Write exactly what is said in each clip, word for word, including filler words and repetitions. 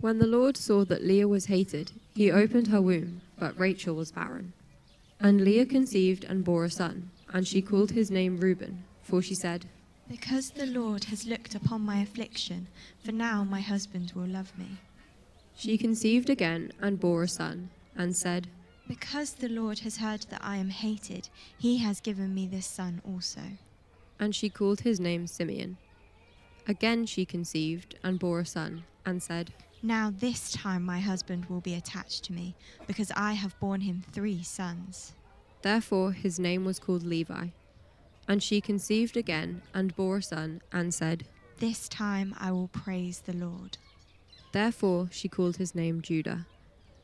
When the Lord saw that Leah was hated, he opened her womb, but Rachel was barren. And Leah conceived and bore a son, and she called his name Reuben, for she said, Because the Lord has looked upon my affliction, for now my husband will love me. She conceived again and bore a son, and said, Because the Lord has heard that I am hated, he has given me this son also. And she called his name Simeon. Again she conceived and bore a son, and said, Now this time my husband will be attached to me, because I have borne him three sons. Therefore his name was called Levi. And she conceived again and bore a son, and said, This time I will praise the Lord. Therefore she called his name Judah.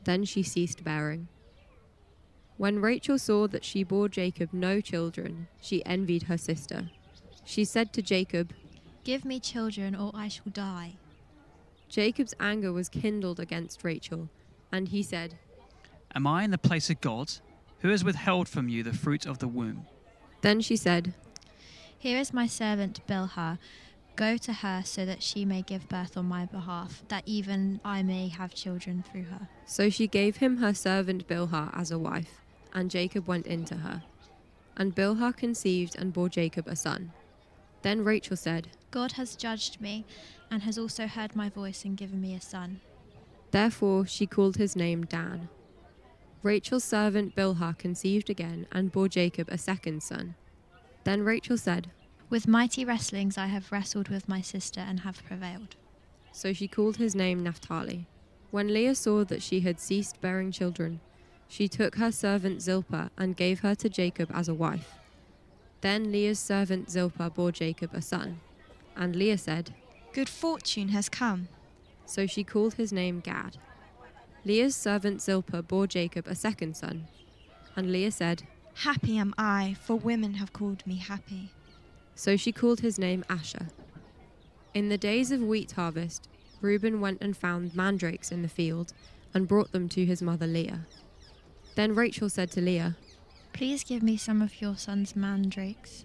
Then she ceased bearing. When Rachel saw that she bore Jacob no children, she envied her sister. She said to Jacob, Give me children, or I shall die. Jacob's anger was kindled against Rachel, and he said, Am I in the place of God, who has withheld from you the fruit of the womb? Then she said, Here is my servant Bilhah. Go to her so that she may give birth on my behalf, that even I may have children through her. So she gave him her servant Bilhah as a wife, and Jacob went in to her. And Bilhah conceived and bore Jacob a son. Then Rachel said, God has judged me, and has also heard my voice and given me a son. Therefore she called his name Dan. Rachel's servant Bilhah conceived again and bore Jacob a second son. Then Rachel said, With mighty wrestlings I have wrestled with my sister and have prevailed. So she called his name Naphtali. When Leah saw that she had ceased bearing children, she took her servant Zilpah and gave her to Jacob as a wife. Then Leah's servant Zilpah bore Jacob a son. And Leah said, Good fortune has come. So she called his name Gad. Leah's servant Zilpah bore Jacob a second son. And Leah said, Happy am I, for women have called me happy. So she called his name Asher. In the days of wheat harvest, Reuben went and found mandrakes in the field and brought them to his mother Leah. Then Rachel said to Leah, Please give me some of your son's mandrakes.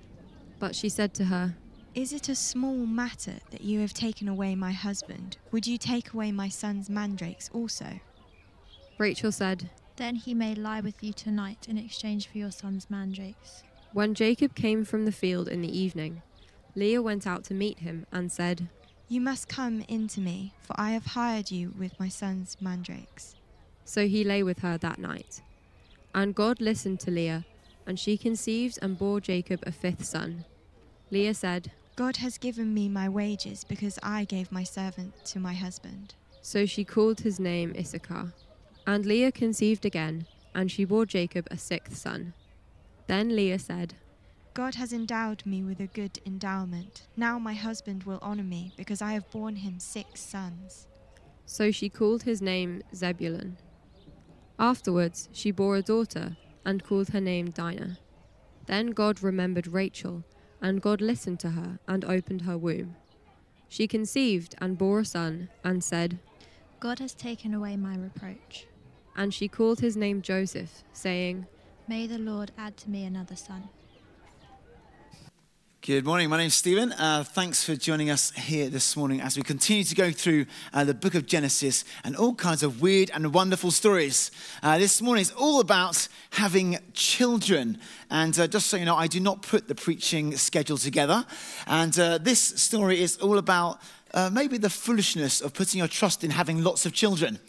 But she said to her, Is it a small matter that you have taken away my husband? Would you take away my son's mandrakes also? Rachel said, Then he may lie with you tonight in exchange for your son's mandrakes. When Jacob came from the field in the evening, Leah went out to meet him and said, You must come in to me, for I have hired you with my son's mandrakes. So he lay with her that night. And God listened to Leah, and she conceived and bore Jacob a fifth son. Leah said, God has given me my wages because I gave my servant to my husband. So she called his name Issachar. And Leah conceived again, and she bore Jacob a sixth son. Then Leah said, God has endowed me with a good endowment. Now my husband will honor me, because I have borne him six sons. So she called his name Zebulun. Afterwards she bore a daughter, and called her name Dinah. Then God remembered Rachel, and God listened to her, and opened her womb. She conceived, and bore a son, and said, God has taken away my reproach. And she called his name Joseph, saying, May the Lord add to me another son. Good morning, my name's Stephen. Uh, thanks for joining us here this morning as we continue to go through uh, the book of Genesis and all kinds of weird and wonderful stories. Uh, this morning is all about having children. And uh, just so you know, I do not put the preaching schedule together. And uh, this story is all about uh, maybe the foolishness of putting your trust in having lots of children.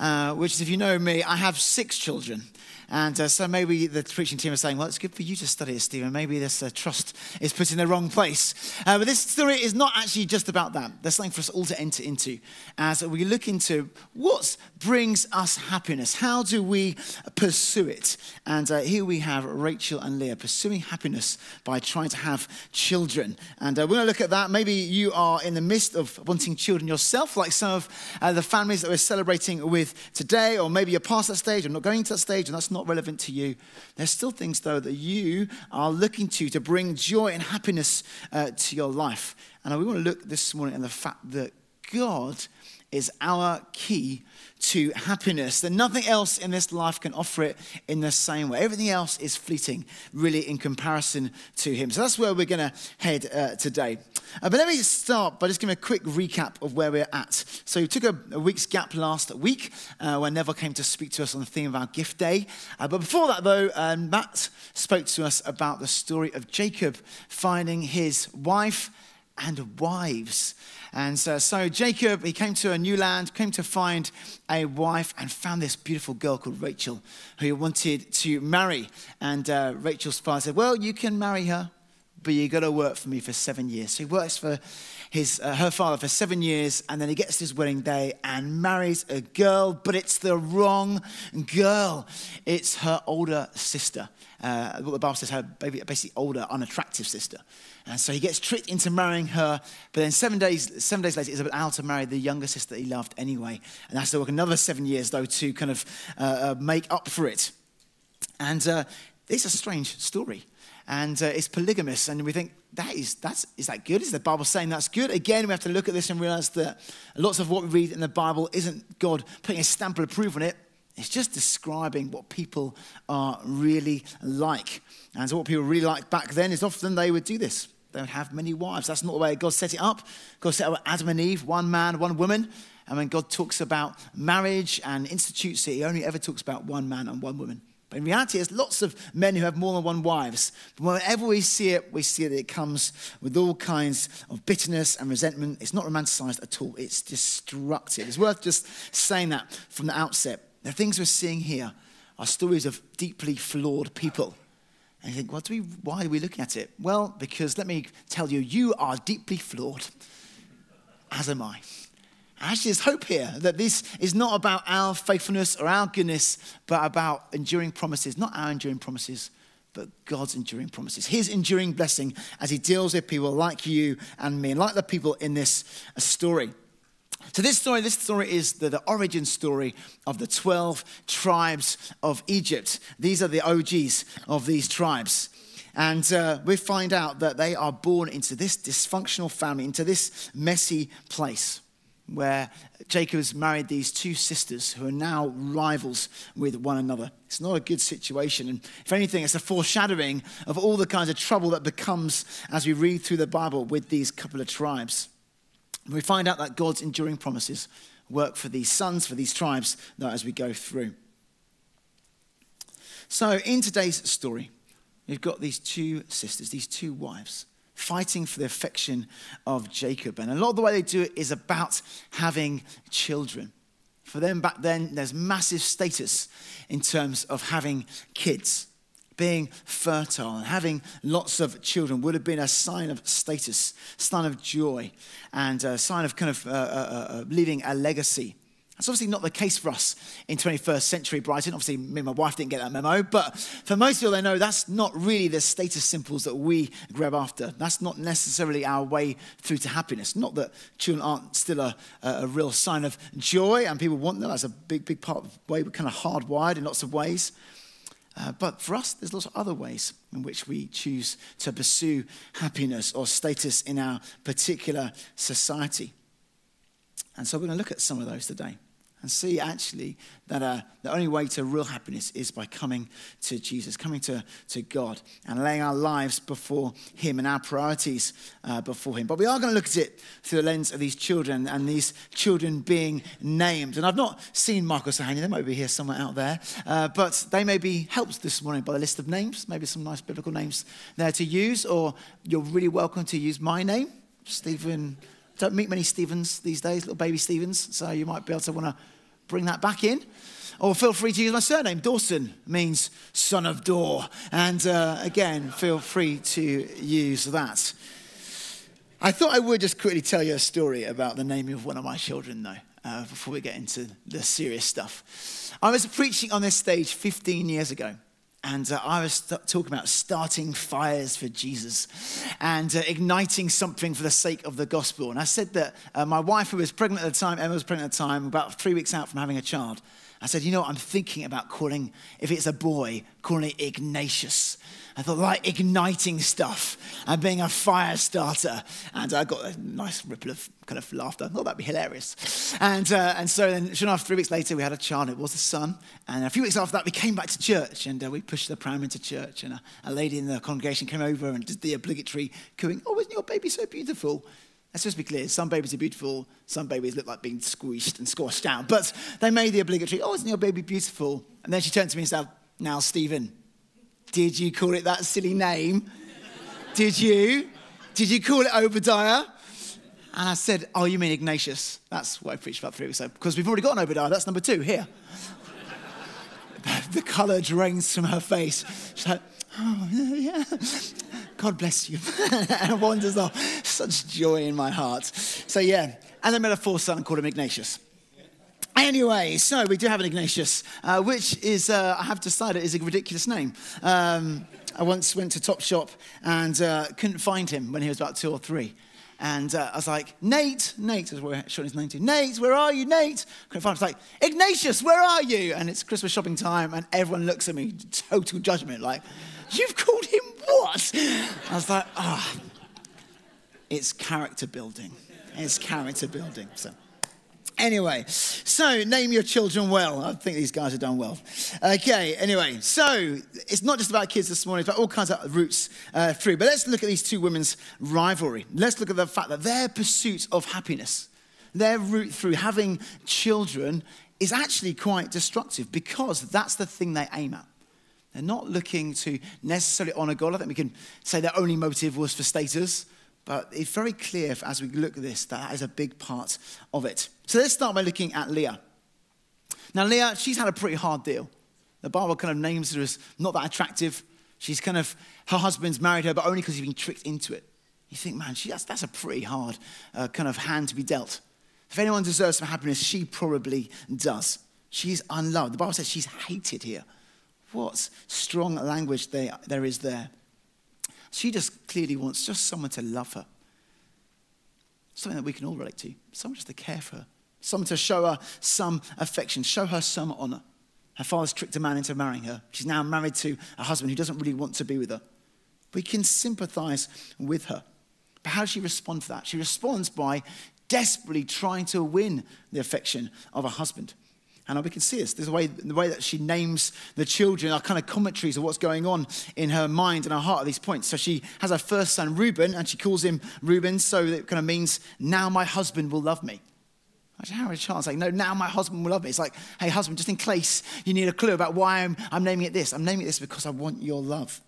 Uh, which, if you know me, I have six children. And uh, so maybe the preaching team are saying, well, it's good for you to study it, Stephen. Maybe this uh, trust is put in the wrong place. Uh, but this story is not actually just about that. There's something for us all to enter into as we look into what brings us happiness. How do we pursue it? And uh, here we have Rachel and Leah pursuing happiness by trying to have children. And uh, we're going to look at that. Maybe you are in the midst of wanting children yourself, like some of uh, the families that we're celebrating with today. Or maybe you're past that stage or not going to that stage, and that's not relevant to you. There's still things, though, that you are looking to to bring joy and happiness uh, to your life. And we want to look this morning at the fact that God is our key to happiness. Then nothing else in this life can offer it in the same way. Everything else is fleeting, really, in comparison to him. So that's where we're going to head uh, today. Uh, but let me start by just giving a quick recap of where we're at. So we took a, a week's gap last week uh, when Neville came to speak to us on the theme of our gift day. Uh, but before that, though, uh, Matt spoke to us about the story of Jacob finding his wife and wives. And so, so Jacob, he came to a new land, came to find a wife and found this beautiful girl called Rachel who he wanted to marry. And uh, Rachel's father said, well, you can marry her, but you got to work for me for seven years. So he works for his uh, her father for seven years and then he gets to his wedding day and marries a girl, but it's the wrong girl. It's her older sister. Uh, what the Bible says, her basically older, unattractive sister. And so he gets tricked into marrying her, but then seven days seven days later, he's allowed to marry the younger sister that he loved anyway. And that's to work another seven years, though, to kind of uh, make up for it. And uh, it's a strange story. And uh, it's polygamous, and we think, that is, that's, is that good? Is the Bible saying that's good? Again, we have to look at this and realize that lots of what we read in the Bible isn't God putting a stamp of approval on it. It's just describing what people are really like. And so what people really like back then is often they would do this. They would have many wives. That's not the way God set it up. God set up Adam and Eve, one man, one woman. And when God talks about marriage and institutes it, he only ever talks about one man and one woman. But in reality, there's lots of men who have more than one wives. But whenever we see it, we see that it comes with all kinds of bitterness and resentment. It's not romanticized at all. It's destructive. It's worth just saying that from the outset. The things we're seeing here are stories of deeply flawed people. And you think, what do we, why are we looking at it? Well, because let me tell you, you are deeply flawed, as am I. Actually, there's hope here that this is not about our faithfulness or our goodness, but about enduring promises, not our enduring promises, but God's enduring promises, his enduring blessing as he deals with people like you and me and like the people in this story. So this story, this story is the, the origin story of the twelve tribes of Egypt. These are the O Gs of these tribes. And uh, we find out that they are born into this dysfunctional family, into this messy place, where Jacob has married these two sisters who are now rivals with one another. It's not a good situation. And if anything, it's a foreshadowing of all the kinds of trouble that becomes as we read through the Bible with these couple of tribes. And we find out that God's enduring promises work for these sons, for these tribes, as we go through. So in today's story, we've got these two sisters, these two wives, fighting for the affection of Jacob. And a lot of the way they do it is about having children. For them back then, there's massive status in terms of having kids. Being fertile and having lots of children would have been a sign of status, sign of joy, and a sign of kind of uh, uh, uh, leaving a legacy. That's obviously not the case for us in twenty-first century Brighton. Obviously, me and my wife didn't get that memo, but for most people, they know that's not really the status symbols that we grab after. That's not necessarily our way through to happiness. Not that children aren't still a, a real sign of joy, and people want them. That's a big, big part of the way we're kind of hardwired in lots of ways. Uh, but for us, there's lots of other ways in which we choose to pursue happiness or status in our particular society. And so we're going to look at some of those today and see actually that uh, the only way to real happiness is by coming to Jesus, coming to, to God and laying our lives before him and our priorities uh, before him. But we are going to look at it through the lens of these children and these children being named. And I've not seen Mark or Sahani, they might be here somewhere out there, uh, but they may be helped this morning by the list of names, maybe some nice biblical names there to use, or you're really welcome to use my name, Stephen. Don't meet many Stephens these days, little baby Stephens, so you might be able to want to bring that back in. Or feel free to use my surname. Dawson means son of door. And uh, again, feel free to use that. I thought I would just quickly tell you a story about the naming of one of my children, though, uh, before we get into the serious stuff. I was preaching on this stage fifteen years ago. And uh, I was st- talking about starting fires for Jesus and uh, igniting something for the sake of the gospel. And I said that uh, my wife, who was pregnant at the time, Emma was pregnant at the time, about three weeks out from having a child, I said, you know what, I'm thinking about calling, if it's a boy, calling it Ignatius. I thought, like igniting stuff and being a fire starter. And I got a nice ripple of kind of laughter. I thought that'd be hilarious. And uh, and so then, sure enough, three weeks later, we had a child. It was a son. And a few weeks after that, we came back to church and uh, we pushed the pram into church. And a, a lady in the congregation came over and did the obligatory cooing, "Oh, isn't your baby so beautiful?" Let's just be clear, some babies are beautiful, some babies look like being squeezed and squashed out. But they made the obligatory, "Oh, isn't your baby beautiful?" And then she turned to me and said, "Now, Stephen, did you call it that silly name? Did you? Did you call it Obadiah?" And I said, "Oh, you mean Ignatius?" That's what I preached about three weeks ago, because we've already got an Obadiah. That's number two here. The colour drains from her face. She's like, "Oh, yeah. God bless you." And wanders off. Such joy in my heart. So, yeah. And I met a fourth son and called him Ignatius. Anyway, so we do have an Ignatius, uh, which is, uh, I have decided, is a ridiculous name. Um, I once went to Topshop and uh, couldn't find him when he was about two or three. And uh, I was like, "Nate, Nate," I was showing his name to, "Nate, where are you, Nate?" I was like, "Ignatius, where are you?" And it's Christmas shopping time, and everyone looks at me, total judgment, like, "You've called him what?" I was like, ah, oh, it's character building. It's character building. So anyway, so name your children well. I think these guys have done well. Okay, anyway, so it's not just about kids this morning, it's about all kinds of roots uh, through. But let's look at these two women's rivalry. Let's look at the fact that their pursuit of happiness, their route through having children, is actually quite destructive because that's the thing they aim at. They're not looking to necessarily honour God. I think we can say their only motive was for status. But it's very clear as we look at this that that is a big part of it. So let's start by looking at Leah. Now, Leah, she's had a pretty hard deal. The Bible kind of names her as not that attractive. She's kind of, her husband's married her, but only because he's been tricked into it. You think, man, she, that's, that's a pretty hard uh, kind of hand to be dealt. If anyone deserves some happiness, she probably does. She's unloved. The Bible says she's hated here. What strong language they, there is there. She just clearly wants just someone to love her. Something that we can all relate to. Someone just to care for her. Someone to show her some affection. Show her some honour. Her father's tricked a man into marrying her. She's now married to a husband who doesn't really want to be with her. We can sympathise with her. But how does she respond to that? She responds by desperately trying to win the affection of her husband. And we can see this. There's a way, the way that she names the children are kind of commentaries of what's going on in her mind and her heart at these points. So she has her first son, Reuben, and she calls him Reuben. So it kind of means, "Now my husband will love me." Actually, how a child's like, "No, now my husband will love me." It's like, "Hey, husband, just in case you need a clue about why I'm, I'm naming it this. I'm naming it this because I want your love."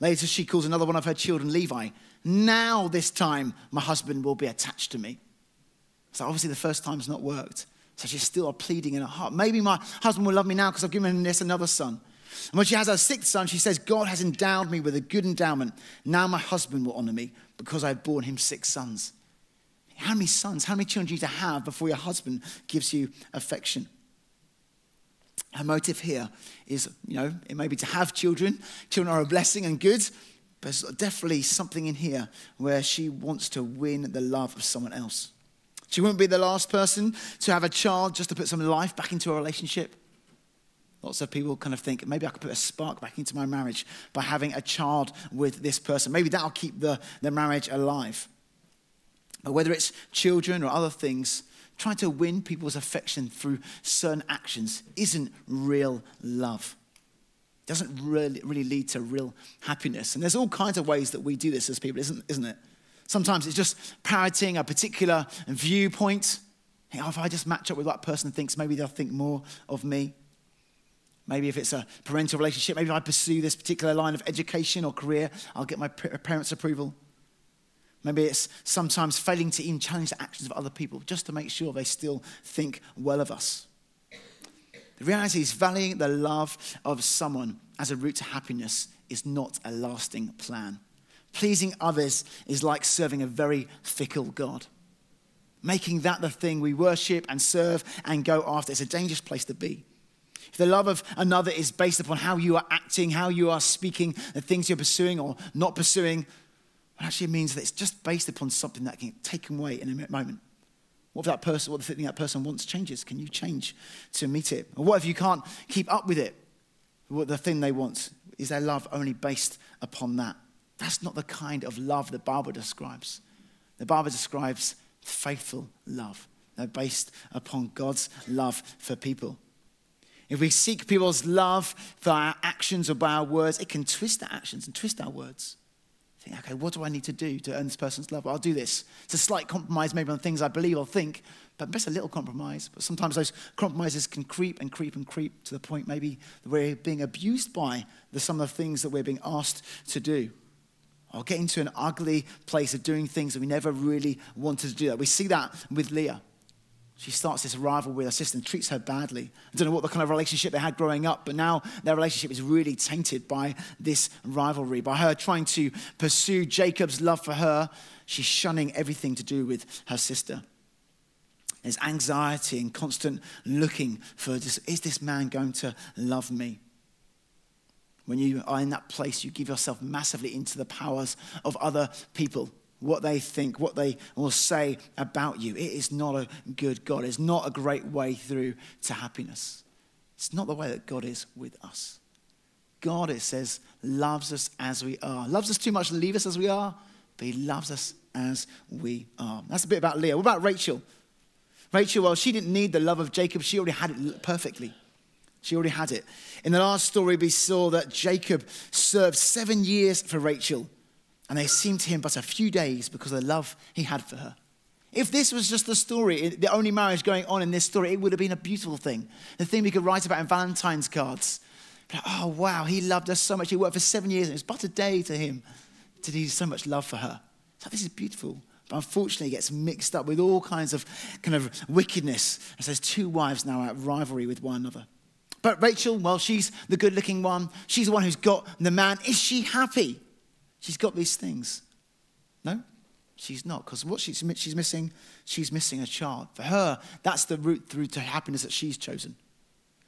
Later, she calls another one of her children, Levi. "Now this time, my husband will be attached to me." So obviously the first time's not worked. So she's still pleading in her heart. "Maybe my husband will love me now because I've given him this another son." And when she has her sixth son, she says, "God has endowed me with a good endowment. Now my husband will honor me because I've borne him six sons." How many sons, how many children do you need to have before your husband gives you affection? Her motive here is, you know, it may be to have children. Children are a blessing and good. But there's definitely something in here where she wants to win the love of someone else. She wouldn't be the last person to have a child just to put some life back into a relationship. Lots of people kind of think, maybe I could put a spark back into my marriage by having a child with this person. Maybe that'll keep the, the marriage alive. But whether it's children or other things, trying to win people's affection through certain actions isn't real love. It doesn't really, really lead to real happiness. And there's all kinds of ways that we do this as people, isn't, isn't it? Sometimes it's just parroting a particular viewpoint. Hey, if I just match up with what that person thinks, maybe they'll think more of me. Maybe if it's a parental relationship, maybe if I pursue this particular line of education or career, I'll get my parents' approval. Maybe it's sometimes failing to even challenge the actions of other people just to make sure they still think well of us. The reality is valuing the love of someone as a route to happiness is not a lasting plan. Pleasing others is like serving a very fickle God. Making that the thing we worship and serve and go after, it's a dangerous place to be. If the love of another is based upon how you are acting, how you are speaking, the things you're pursuing or not pursuing, it actually means that it's just based upon something that can be taken away in a moment. What if that person, what the thing that person wants changes? Can you change to meet it? Or what if you can't keep up with it? What the thing they want, is their love only based upon that? That's not the kind of love the Bible describes. The Bible describes faithful love. They're based upon God's love for people. If we seek people's love for our actions or by our words, it can twist our actions and twist our words. Think, okay, what do I need to do to earn this person's love? Well, I'll do this. It's a slight compromise maybe on things I believe or think, but best a little compromise. But sometimes those compromises can creep and creep and creep to the point maybe that we're being abused by the, some of the things that we're being asked to do. Or get into an ugly place of doing things that we never really wanted to do. That we see that with Leah. She starts this rivalry with her sister and treats her badly. I don't know what the kind of relationship they had growing up, but now their relationship is really tainted by this rivalry, by her trying to pursue Jacob's love for her. She's shunning everything to do with her sister. There's anxiety and constant looking for, just, is this man going to love me? When you are in that place, you give yourself massively into the powers of other people. What they think, what they will say about you. It is not a good God. It's not a great way through to happiness. It's not the way that God is with us. God, it says, loves us as we are. Loves us too much to leave us as we are, but he loves us as we are. That's a bit about Leah. What about Rachel? Rachel, well, she didn't need the love of Jacob. She already had it perfectly. She already had it. In the last story, we saw that Jacob served seven years for Rachel. And they seemed to him but a few days because of the love he had for her. If this was just the story, the only marriage going on in this story, it would have been a beautiful thing. The thing we could write about in Valentine's cards. Like, oh, wow, he loved us so much. He worked for seven years and it was but a day to him. Did he have so much love for her? So this is beautiful. But unfortunately, it gets mixed up with all kinds of kind of wickedness. And so there's two wives now at rivalry with one another. But Rachel, well, she's the good-looking one. She's the one who's got the man. Is she happy? She's got these things. No, she's not. Because what she's, she's missing, she's missing a child. For her, that's the route through to happiness that she's chosen.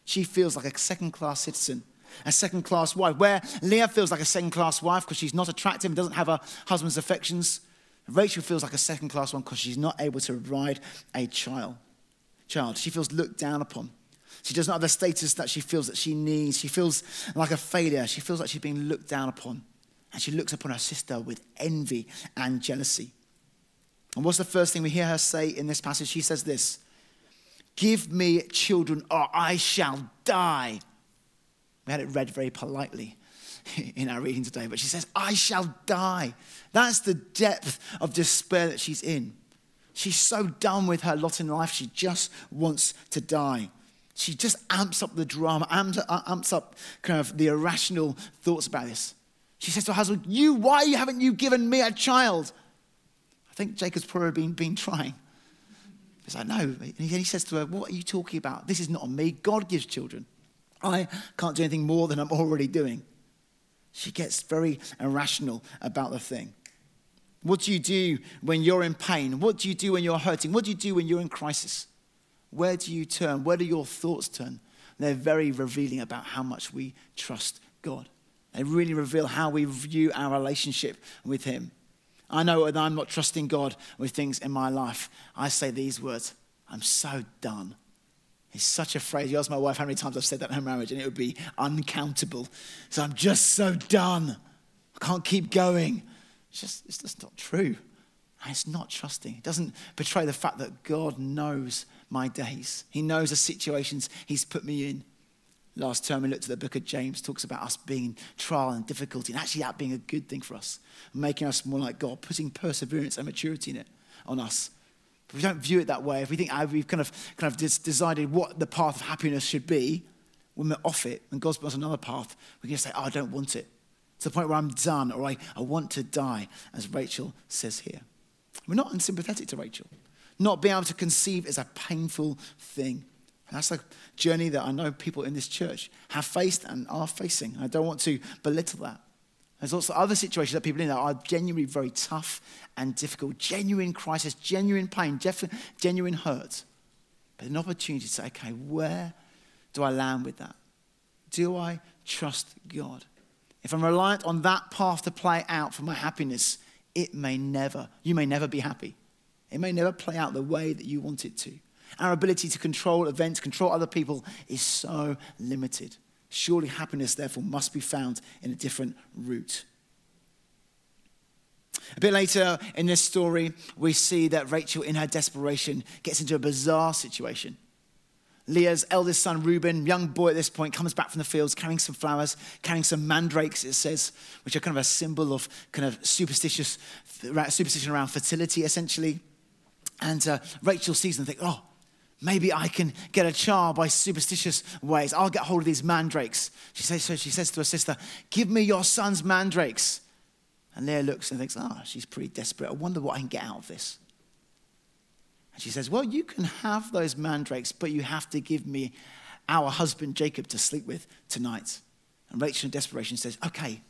She feels like a second-class citizen, a second-class wife. Where Leah feels like a second-class wife because she's not attractive and doesn't have her husband's affections, Rachel feels like a second-class one because she's not able to ride a child. Child. She feels looked down upon. She does not have the status that she feels that she needs. She feels like a failure. She feels like she's being looked down upon. And she looks upon her sister with envy and jealousy. And what's the first thing we hear her say in this passage? She says this, give me children or I shall die. We had it read very politely in our reading today, but she says, I shall die. That's the depth of despair that she's in. She's so done with her lot in life, she just wants to die. She just amps up the drama, amps up kind of the irrational thoughts about this. She says to her husband, you, why haven't you given me a child? I think Jacob's probably been, been trying. He's like, no. And he, he says to her, what are you talking about? This is not on me. God gives children. I can't do anything more than I'm already doing. She gets very irrational about the thing. What do you do when you're in pain? What do you do when you're hurting? What do you do when you're in crisis? Where do you turn? Where do your thoughts turn? They're very revealing about how much we trust God. They really reveal how we view our relationship with him. I know that I'm not trusting God with things in my life. I say these words, I'm so done. It's such a phrase. You ask my wife how many times I've said that in her marriage and it would be uncountable. So I'm just so done. I can't keep going. It's just, it's just not true. And it's not trusting. It doesn't betray the fact that God knows my days. He knows the situations he's put me in. Last term, we looked at the book of James, talks about us being in trial and difficulty, and actually that being a good thing for us, making us more like God, putting perseverance and maturity in it on us. If we don't view it that way, if we think oh, we've kind of kind of decided what the path of happiness should be, when we're off it, and God's put us another path, we can just say, oh, I don't want it, to the point where I'm done, or I, I want to die, as Rachel says here. We're not unsympathetic to Rachel. Not being able to conceive is a painful thing. That's the journey that I know people in this church have faced and are facing. I don't want to belittle that. There's also other situations that people in that are genuinely very tough and difficult. Genuine crisis, genuine pain, genuine hurt. But an opportunity to say, okay, where do I land with that? Do I trust God? If I'm reliant on that path to play out for my happiness, it may never, you may never be happy. It may never play out the way that you want it to. Our ability to control events, control other people is so limited. Surely happiness, therefore, must be found in a different route. A bit later in this story, we see that Rachel, in her desperation, gets into a bizarre situation. Leah's eldest son, Reuben, young boy at this point, comes back from the fields carrying some flowers, carrying some mandrakes, it says, which are kind of a symbol of kind of superstitious, superstition around fertility, essentially. And uh, Rachel sees them and thinks, oh, maybe I can get a child by superstitious ways. I'll get hold of these mandrakes. She says, so she says to her sister, give me your son's mandrakes. And Leah looks and thinks, ah, oh, she's pretty desperate. I wonder what I can get out of this. And she says, well, you can have those mandrakes, but you have to give me our husband, Jacob, to sleep with tonight. And Rachel in desperation says, okay.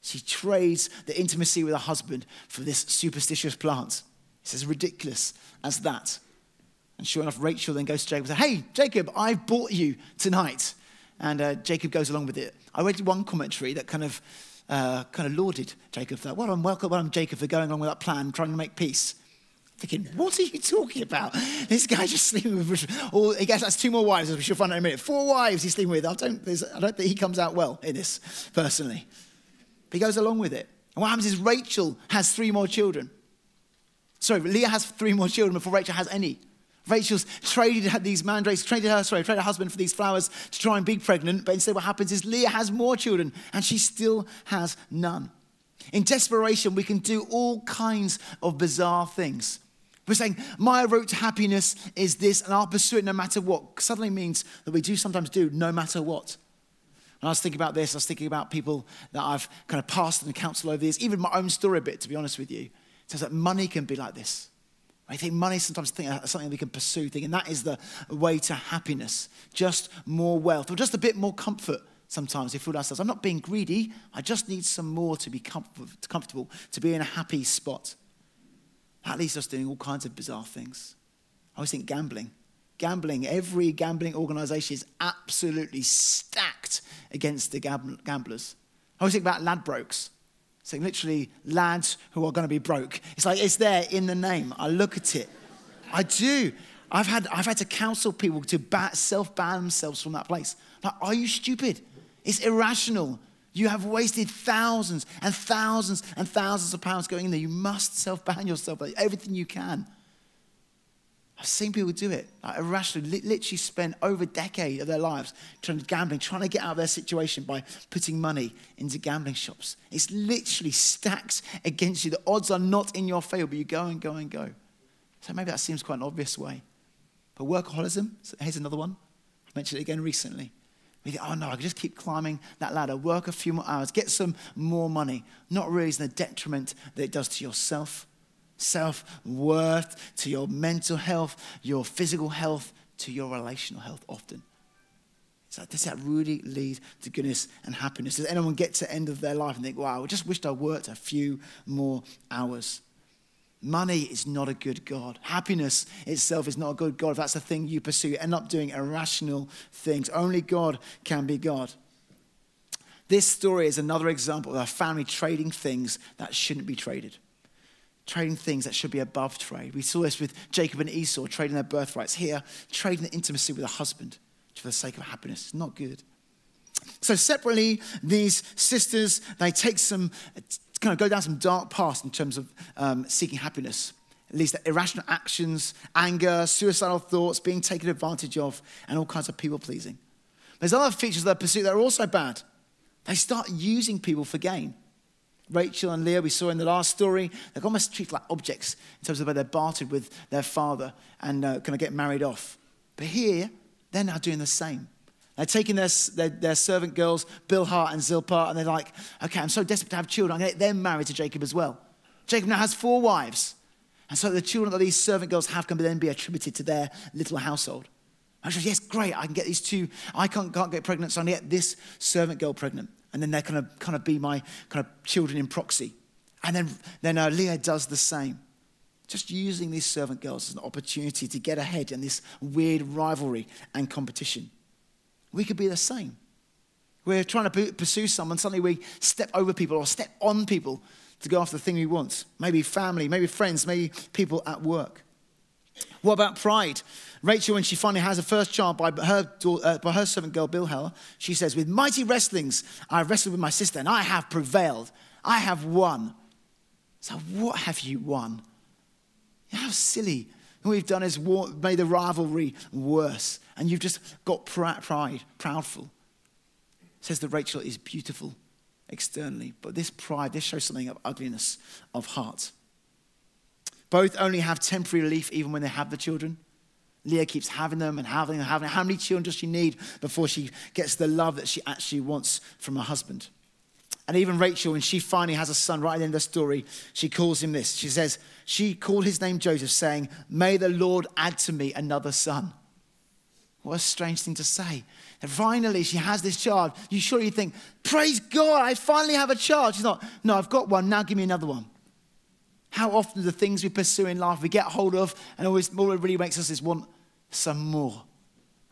She trades the intimacy with her husband for this superstitious plant. It's as ridiculous as that. And sure enough, Rachel then goes to Jacob and says, hey, Jacob, I bought you tonight. And uh, Jacob goes along with it. I read one commentary that kind of Uh, kind of lauded Jacob for that. Well, I'm welcome, well, I'm Jacob for going along with that plan, trying to make peace. Thinking, what are you talking about? This guy just sleeping with, or he gets that's two more wives, as we shall find out in a minute. Four wives he's sleeping with. I don't, I don't think he comes out well in this, personally. But he goes along with it. And what happens is Rachel has three more children. Sorry, Leah has three more children before Rachel has any. Rachel's traded her these mandrakes, traded her, sorry, traded her husband for these flowers to try and be pregnant. But instead what happens is Leah has more children and she still has none. In desperation, we can do all kinds of bizarre things. We're saying, my route to happiness is this, and I'll pursue it no matter what. Suddenly means that we do sometimes do no matter what. When I was thinking about this, I was thinking about people that I've kind of passed and counseled over the years, even my own story a bit, to be honest with you. So that money can be like this. I think money sometimes think something we can pursue, thinking that is the way to happiness. Just more wealth or just a bit more comfort sometimes. We fool ourselves. I'm not being greedy. I just need some more to be comfort, comfortable, to be in a happy spot. That leaves us doing all kinds of bizarre things. I always think gambling. Gambling, every gambling organisation is absolutely stacked against the gamblers. I always think about Ladbrokes. So literally, lads who are going to be broke. It's like, it's there in the name. I look at it. I do. I've had I've had to counsel people to bat, self-ban themselves from that place. Like, are you stupid? It's irrational. You have wasted thousands and thousands and thousands of pounds going in there. You must self-ban yourself, like, everything you can. I've seen people do it. Like, irrationally, literally spend over a decade of their lives trying to gambling, trying to get out of their situation by putting money into gambling shops. It's literally stacks against you. The odds are not in your favor, but you go and go and go. So maybe that seems quite an obvious way. But workaholism, here's another one. I mentioned it again recently. We think, oh no, I can just keep climbing that ladder, work a few more hours, get some more money. Not realizing the detriment that it does to yourself. Self-worth, to your mental health, your physical health, to your relational health often. It's like, does that really lead to goodness and happiness? Does anyone get to the end of their life and think, wow, I just wished I worked a few more hours? Money is not a good God. Happiness itself is not a good God. If that's the thing you pursue, you end up doing irrational things. Only God can be God. This story is another example of a family trading things that shouldn't be traded. Trading things that should be above trade. We saw this with Jacob and Esau, trading their birthrights. Here, trading the intimacy with a husband for the sake of happiness. It's not good. So separately, these sisters, they take some, kind of go down some dark paths in terms of um, seeking happiness. At least the irrational actions, anger, suicidal thoughts, being taken advantage of, and all kinds of people-pleasing. There's other features of their pursuit that are also bad. They start using people for gain. Rachel and Leah, we saw in the last story, they're almost treated like objects in terms of where they're bartered with their father and uh, kind of get married off. But here, they're now doing the same. They're taking their, their, their servant girls, Bilhah and Zilpah, and they're like, okay, I'm so desperate to have children. I'm going to get them married to Jacob as well. Jacob now has four wives. And so the children that these servant girls have can then be attributed to their little household. And she says, yes, great, I can get these two. I can't, can't get pregnant, so I'm going to get this servant girl pregnant. And then they're going to kind of be my kind of children in proxy. And then, then uh, Leah does the same. Just using these servant girls as an opportunity to get ahead in this weird rivalry and competition. We could be the same. We're trying to pursue someone. Suddenly we step over people or step on people to go after the thing we want. Maybe family, maybe friends, maybe people at work. What about pride? Rachel, when she finally has her first child by her, uh, by her servant girl, Bilhah, she says, with mighty wrestlings, I have wrestled with my sister and I have prevailed. I have won. So what have you won? How silly. All we've done is war- made the rivalry worse. And you've just got pride, pride proudful. It says that Rachel is beautiful externally, but this pride, this shows something of ugliness of heart. Both only have temporary relief even when they have the children. Leah keeps having them and having them and having them. How many children does she need before she gets the love that she actually wants from her husband? And even Rachel, when she finally has a son, right at the end of the story, she calls him this. She says, she called his name Joseph, saying, may the Lord add to me another son. What a strange thing to say. And finally, she has this child. You surely think, praise God, I finally have a child. She's not, no, I've got one, now give me another one. How often the things we pursue in life we get hold of, and always all it really makes us is want some more.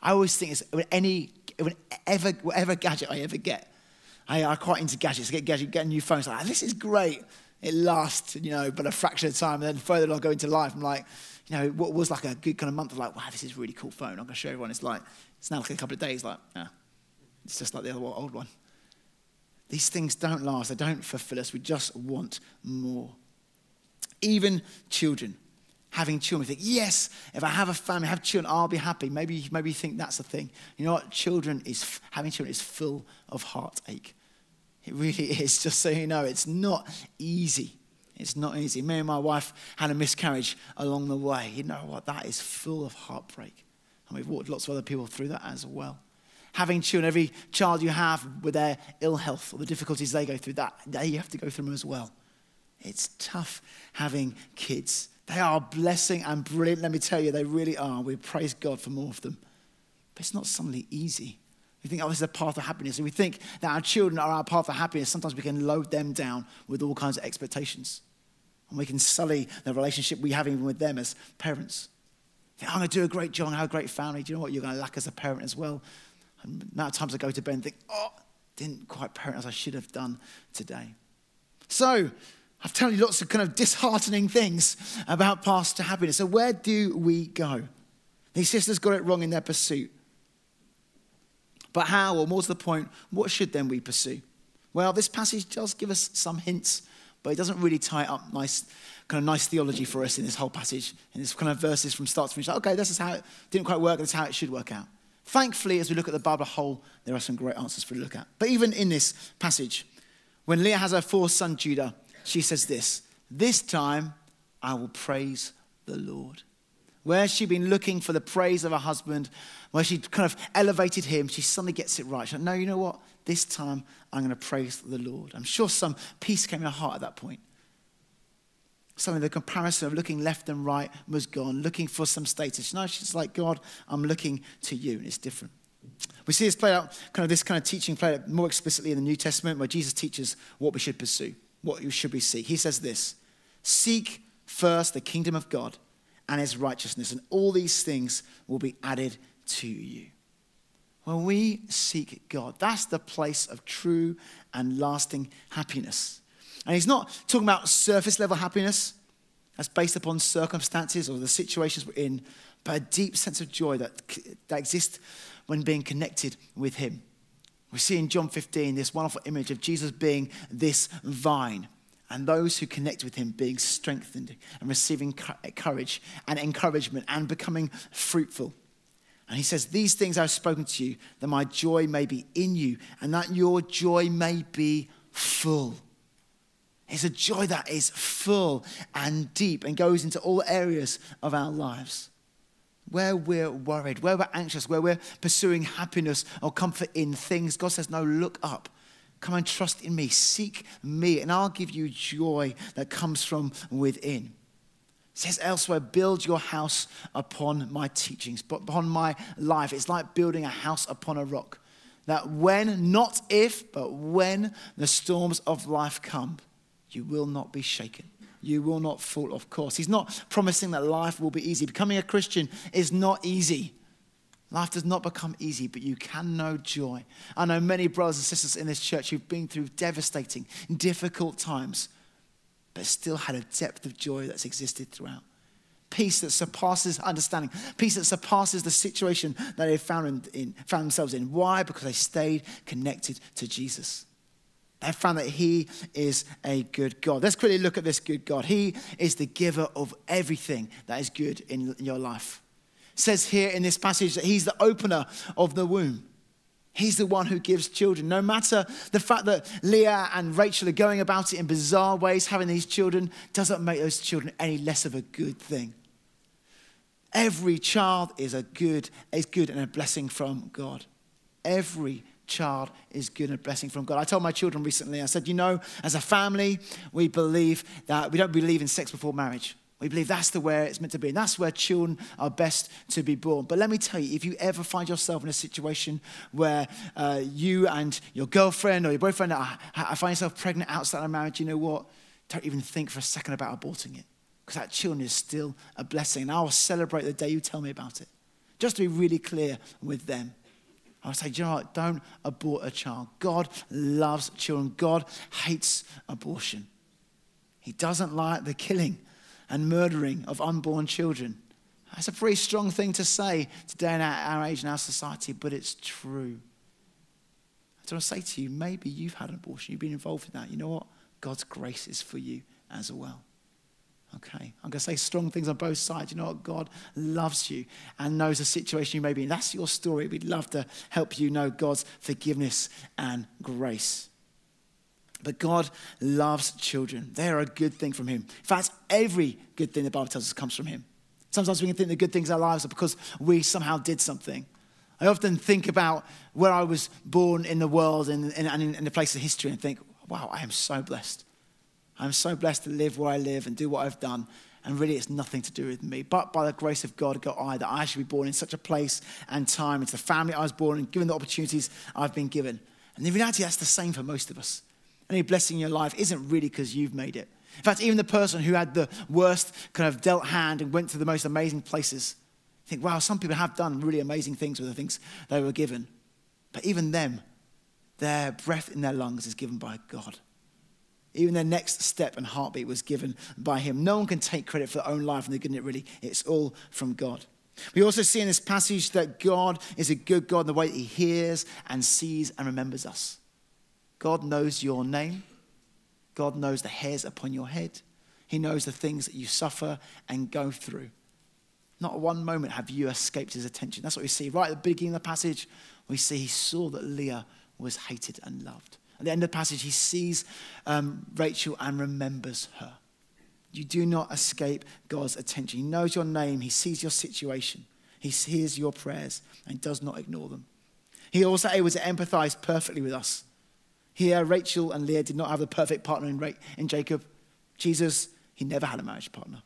I always think it's with any, whenever, whatever gadget I ever get, I, I'm quite into gadgets. I get gadget, get a new phone. It's like, this is great. It lasts, you know, but a fraction of the time. And then further along I go into life, I'm like, you know, what was like a good kind of month of like, wow, this is a really cool phone. I'm going to show everyone. It's like, it's now like a couple of days. Like, nah, it's just like the other old one. These things don't last. They don't fulfill us. We just want more. Even children, having children, you think, yes, if I have a family, have children, I'll be happy. Maybe, maybe you think that's the thing. You know what? Children is having children is full of heartache. It really is. Just so you know, it's not easy. It's not easy. Me and my wife had a miscarriage along the way. You know what? That is full of heartbreak, and we've walked lots of other people through that as well. Having children, every child you have with their ill health or the difficulties they go through, that you have to go through them as well. It's tough having kids. They are a blessing and brilliant. Let me tell you, they really are. We praise God for more of them. But it's not suddenly easy. We think, oh, this is a path of happiness. And we think that our children are our path of happiness. Sometimes we can load them down with all kinds of expectations. And we can sully the relationship we have even with them as parents. Think, I'm going to do a great job and have a great family. Do you know what? You're going to lack as a parent as well. And the amount of times I go to bed and think, oh, didn't quite parent as I should have done today. So, I've told you lots of kind of disheartening things about paths to happiness. So where do we go? These sisters got it wrong in their pursuit. But how, or more to the point, what should then we pursue? Well, this passage does give us some hints, but it doesn't really tie up nice, kind of nice theology for us in this whole passage, in this kind of verses from start to finish. Like, okay, this is how it didn't quite work, this is how it should work out. Thankfully, as we look at the Bible whole, there are some great answers for us to look at. But even in this passage, when Leah has her fourth son, Judah, she says this, this time I will praise the Lord. Where she'd been looking for the praise of her husband, where she'd kind of elevated him, she suddenly gets it right. She's like, no, you know what? This time I'm going to praise the Lord. I'm sure some peace came in her heart at that point. Suddenly the comparison of looking left and right was gone, looking for some status. Now she's like, God, I'm looking to you, and it's different. We see this played out, kind of this kind of teaching played out more explicitly in the New Testament, where Jesus teaches what we should pursue. What should we seek? He says this, seek first the kingdom of God and his righteousness, and all these things will be added to you. When we seek God, that's the place of true and lasting happiness. And he's not talking about surface level happiness that's based upon circumstances or the situations we're in, but a deep sense of joy that, that exists when being connected with him. We see in John fifteen this wonderful image of Jesus being this vine and those who connect with him being strengthened and receiving courage and encouragement and becoming fruitful. And he says, these things I have spoken to you, that my joy may be in you and that your joy may be full. It's a joy that is full and deep and goes into all areas of our lives. Where we're worried, where we're anxious, where we're pursuing happiness or comfort in things, God says, no, look up. Come and trust in me. Seek me, and I'll give you joy that comes from within. It says elsewhere, build your house upon my teachings, upon my life. It's like building a house upon a rock. That when, not if, but when the storms of life come, you will not be shaken. You will not fall off course. He's not promising that life will be easy. Becoming a Christian is not easy. Life does not become easy, but you can know joy. I know many brothers and sisters in this church who've been through devastating, difficult times, but still had a depth of joy that's existed throughout. peace that surpasses understanding, peace that surpasses the situation that they found, in, found themselves in. Why? Because they stayed connected to Jesus. They found that he is a good God. Let's quickly look at this good God. He is the giver of everything that is good in your life. It says here in this passage that he's the opener of the womb. He's the one who gives children. No matter the fact that Leah and Rachel are going about it in bizarre ways, having these children doesn't make those children any less of a good thing. Every child is a good, is good and a blessing from God. Every child is good and a blessing from God. I told my children recently, I said, you know, as a family, we believe that we don't believe in sex before marriage. We believe that's the way it's meant to be. And that's where children are best to be born. But let me tell you, if you ever find yourself in a situation where uh, you and your girlfriend or your boyfriend are, are find yourself pregnant outside of marriage, you know what? Don't even think for a second about aborting it. Because that children is still a blessing. And I'll celebrate the day you tell me about it. Just to be really clear with them. I'll say, you know what? Don't abort a child. God loves children. God hates abortion. He doesn't like the killing and murdering of unborn children. That's a pretty strong thing to say today in our, our age and our society, but it's true. So I say to you, maybe you've had an abortion, you've been involved in that. You know what? God's grace is for you as well. Okay, I'm gonna say strong things on both sides. You know what? God loves you and knows the situation you may be in. That's your story. We'd love to help you know God's forgiveness and grace. But God loves children. They are a good thing from him. In fact, every good thing the Bible tells us comes from him. Sometimes we can think the good things in our lives are because we somehow did something. I often think about where I was born in the world and, and, and in the place of history and think, wow, I am so blessed. I'm so blessed to live where I live and do what I've done. And really, it's nothing to do with me. But by the grace of God, got I, that I should be born in such a place and time, into the family I was born in, given the opportunities I've been given. And in reality, that's the same for most of us. Any blessing in your life isn't really because you've made it. In fact, even the person who had the worst kind of dealt hand and went to the most amazing places, think, wow, some people have done really amazing things with the things they were given. But even them, their breath in their lungs is given by God. Even their next step and heartbeat was given by him. No one can take credit for their own life and they're good in it really. It's all from God. We also see in this passage that God is a good God in the way that he hears and sees and remembers us. God knows your name. God knows the hairs upon your head. He knows the things that you suffer and go through. Not one moment have you escaped his attention. That's what we see right at the beginning of the passage. We see he saw that Leah was hated and loved. At the end of the passage, he sees um, Rachel and remembers her. You do not escape God's attention. He knows your name. He sees your situation. He hears your prayers and does not ignore them. He also able to empathize perfectly with us. Here, Rachel and Leah did not have the perfect partner in, Ra- in Jacob. Jesus, he never had a marriage partner.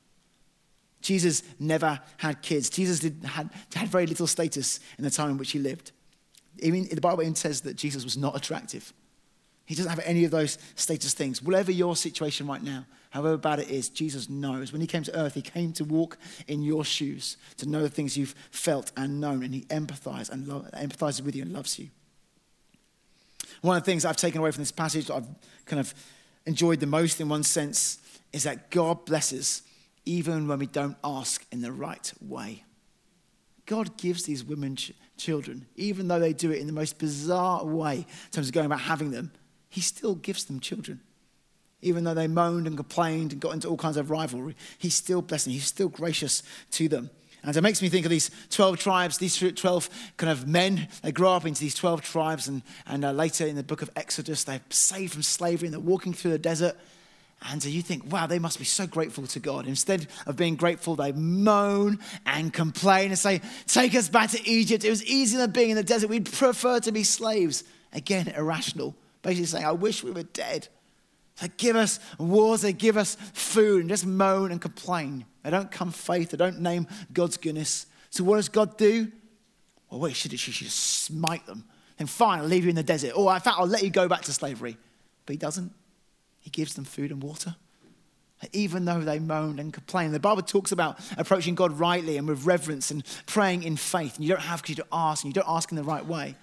Jesus never had kids. Jesus did, had, had very little status in the time in which he lived. Even the Bible even says that Jesus was not attractive. He doesn't have any of those status things. Whatever your situation right now, however bad it is, Jesus knows. When he came to earth, he came to walk in your shoes, to know the things you've felt and known, and he empathized and lo- empathizes with you and loves you. One of the things I've taken away from this passage that I've kind of enjoyed the most in one sense is that God blesses even when we don't ask in the right way. God gives these women ch- children, even though they do it in the most bizarre way in terms of going about having them, he still gives them children. Even though they moaned and complained and got into all kinds of rivalry, he's still blessing, he's still gracious to them. And it makes me think of these twelve tribes, these twelve kind of men. They grow up into these twelve tribes. And, and uh, later in the book of Exodus, they're saved from slavery and they're walking through the desert. And so you think, wow, they must be so grateful to God. Instead of being grateful, they moan and complain and say, take us back to Egypt. It was easier than being in the desert. We'd prefer to be slaves. Again, irrational. Basically saying, I wish we were dead. They give us wars, they give us food, and just moan and complain. They don't come faith, they don't name God's goodness. So what does God do? Well, wait, should she just smite them? Then fine, I'll leave you in the desert. Or in fact, I'll let you go back to slavery. But he doesn't. He gives them food and water. Even though they moaned and complained. The Bible talks about approaching God rightly and with reverence and praying in faith. And you don't have to ask, and you don't ask in the right way.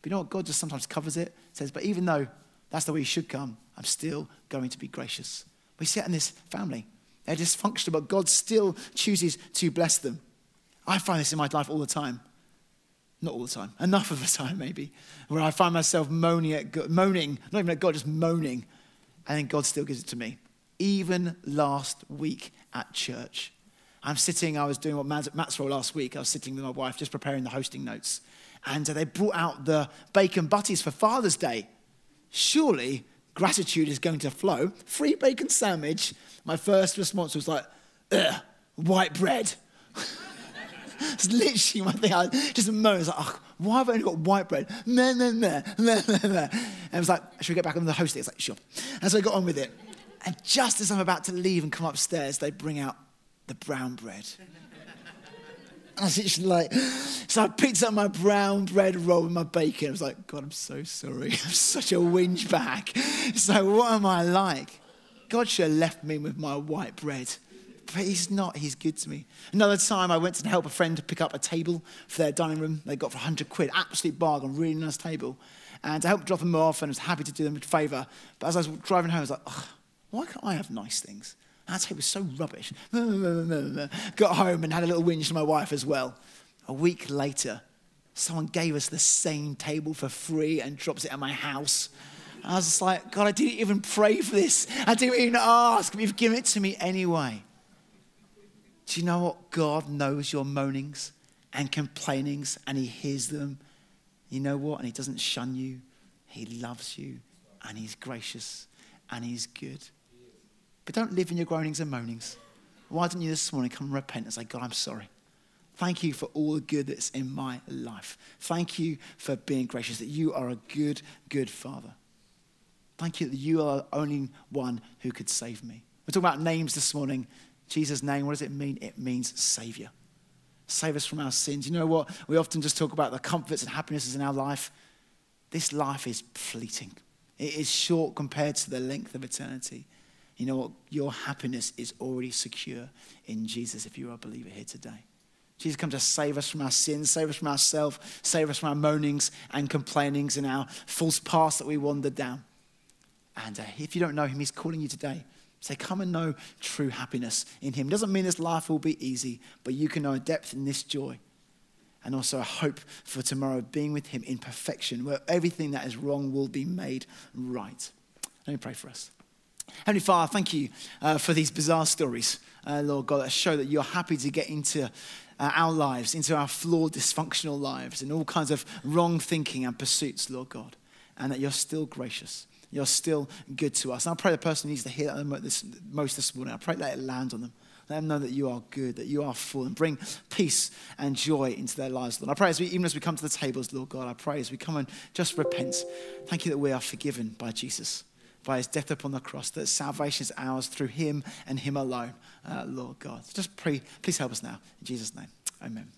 But you know what? God just sometimes covers it. Says, but even though that's the way you should come, I'm still going to be gracious. We see it in this family. They're dysfunctional, but God still chooses to bless them. I find this in my life all the time. Not all the time, enough of the time maybe, where I find myself moaning, at God, moaning, not even at God, just moaning, and then God still gives it to me. Even last week at church, I'm sitting, I was doing what Matt's role last week, I was sitting with my wife, just preparing the hosting notes, and they brought out the bacon butties for Father's Day. Surely gratitude is going to flow. Free bacon sandwich. My first response was like, ugh, white bread. It's literally my thing. I just a moment, I was like, oh, why have I only got white bread? Meh, meh, meh, meh, meh, meh. And I was like, should we get back on the hosting? It's like, sure. And so I got on with it. And just as I'm about to leave and come upstairs, they bring out the brown bread. And I was literally like, so I picked up my brown bread roll with my bacon. I was like, God, I'm so sorry. I'm such a whinge bag. It's like, what am I like? God should have left me with my white bread. But he's not, he's good to me. Another time I went to help a friend pick up a table for their dining room. They got for a hundred quid, absolute bargain, really nice table. And I helped drop them off and was happy to do them a favour. But as I was driving home, I was like, oh, why can't I have nice things? And that table was so rubbish. Got home and had a little whinge to my wife as well. A week later, someone gave us the same table for free and drops it at my house. And I was just like, God, I didn't even pray for this. I didn't even ask, but you've given it to me anyway. Do you know what? God knows your moanings and complainings and he hears them. You know what? And he doesn't shun you. He loves you and he's gracious and he's good. But don't live in your groanings and moanings. Why don't you this morning come and repent and say, God, I'm sorry. Thank you for all the good that's in my life. Thank you for being gracious, that you are a good, good Father. Thank you that you are the only one who could save me. We're talking about names this morning. Jesus' name, what does it mean? It means Savior. Save us from our sins. You know what? We often just talk about the comforts and happinesses in our life. This life is fleeting. It is short compared to the length of eternity. You know what? Your happiness is already secure in Jesus if you are a believer here today. Jesus comes to save us from our sins, save us from ourselves, save us from our moanings and complainings and our false paths that we wander down. And uh, if you don't know him, he's calling you today. So come and know true happiness in him. Doesn't mean this life will be easy, but you can know a depth in this joy and also a hope for tomorrow, being with him in perfection, where everything that is wrong will be made right. Let me pray for us. Heavenly Father, thank you uh, for these bizarre stories, uh, Lord God, that show that you're happy to get into uh, our lives, into our flawed, dysfunctional lives and all kinds of wrong thinking and pursuits, Lord God, and that you're still gracious. You're still good to us. And I pray the person who needs to hear that most this morning, I pray that it lands on them. Let them know that you are good, that you are full, and bring peace and joy into their lives, Lord. I pray as we, even as we come to the tables, Lord God, I pray as we come and just repent. Thank you that we are forgiven by Jesus, by his death upon the cross, that salvation is ours through him and him alone, uh, Lord God. So just pray, please help us now. In Jesus' name, amen.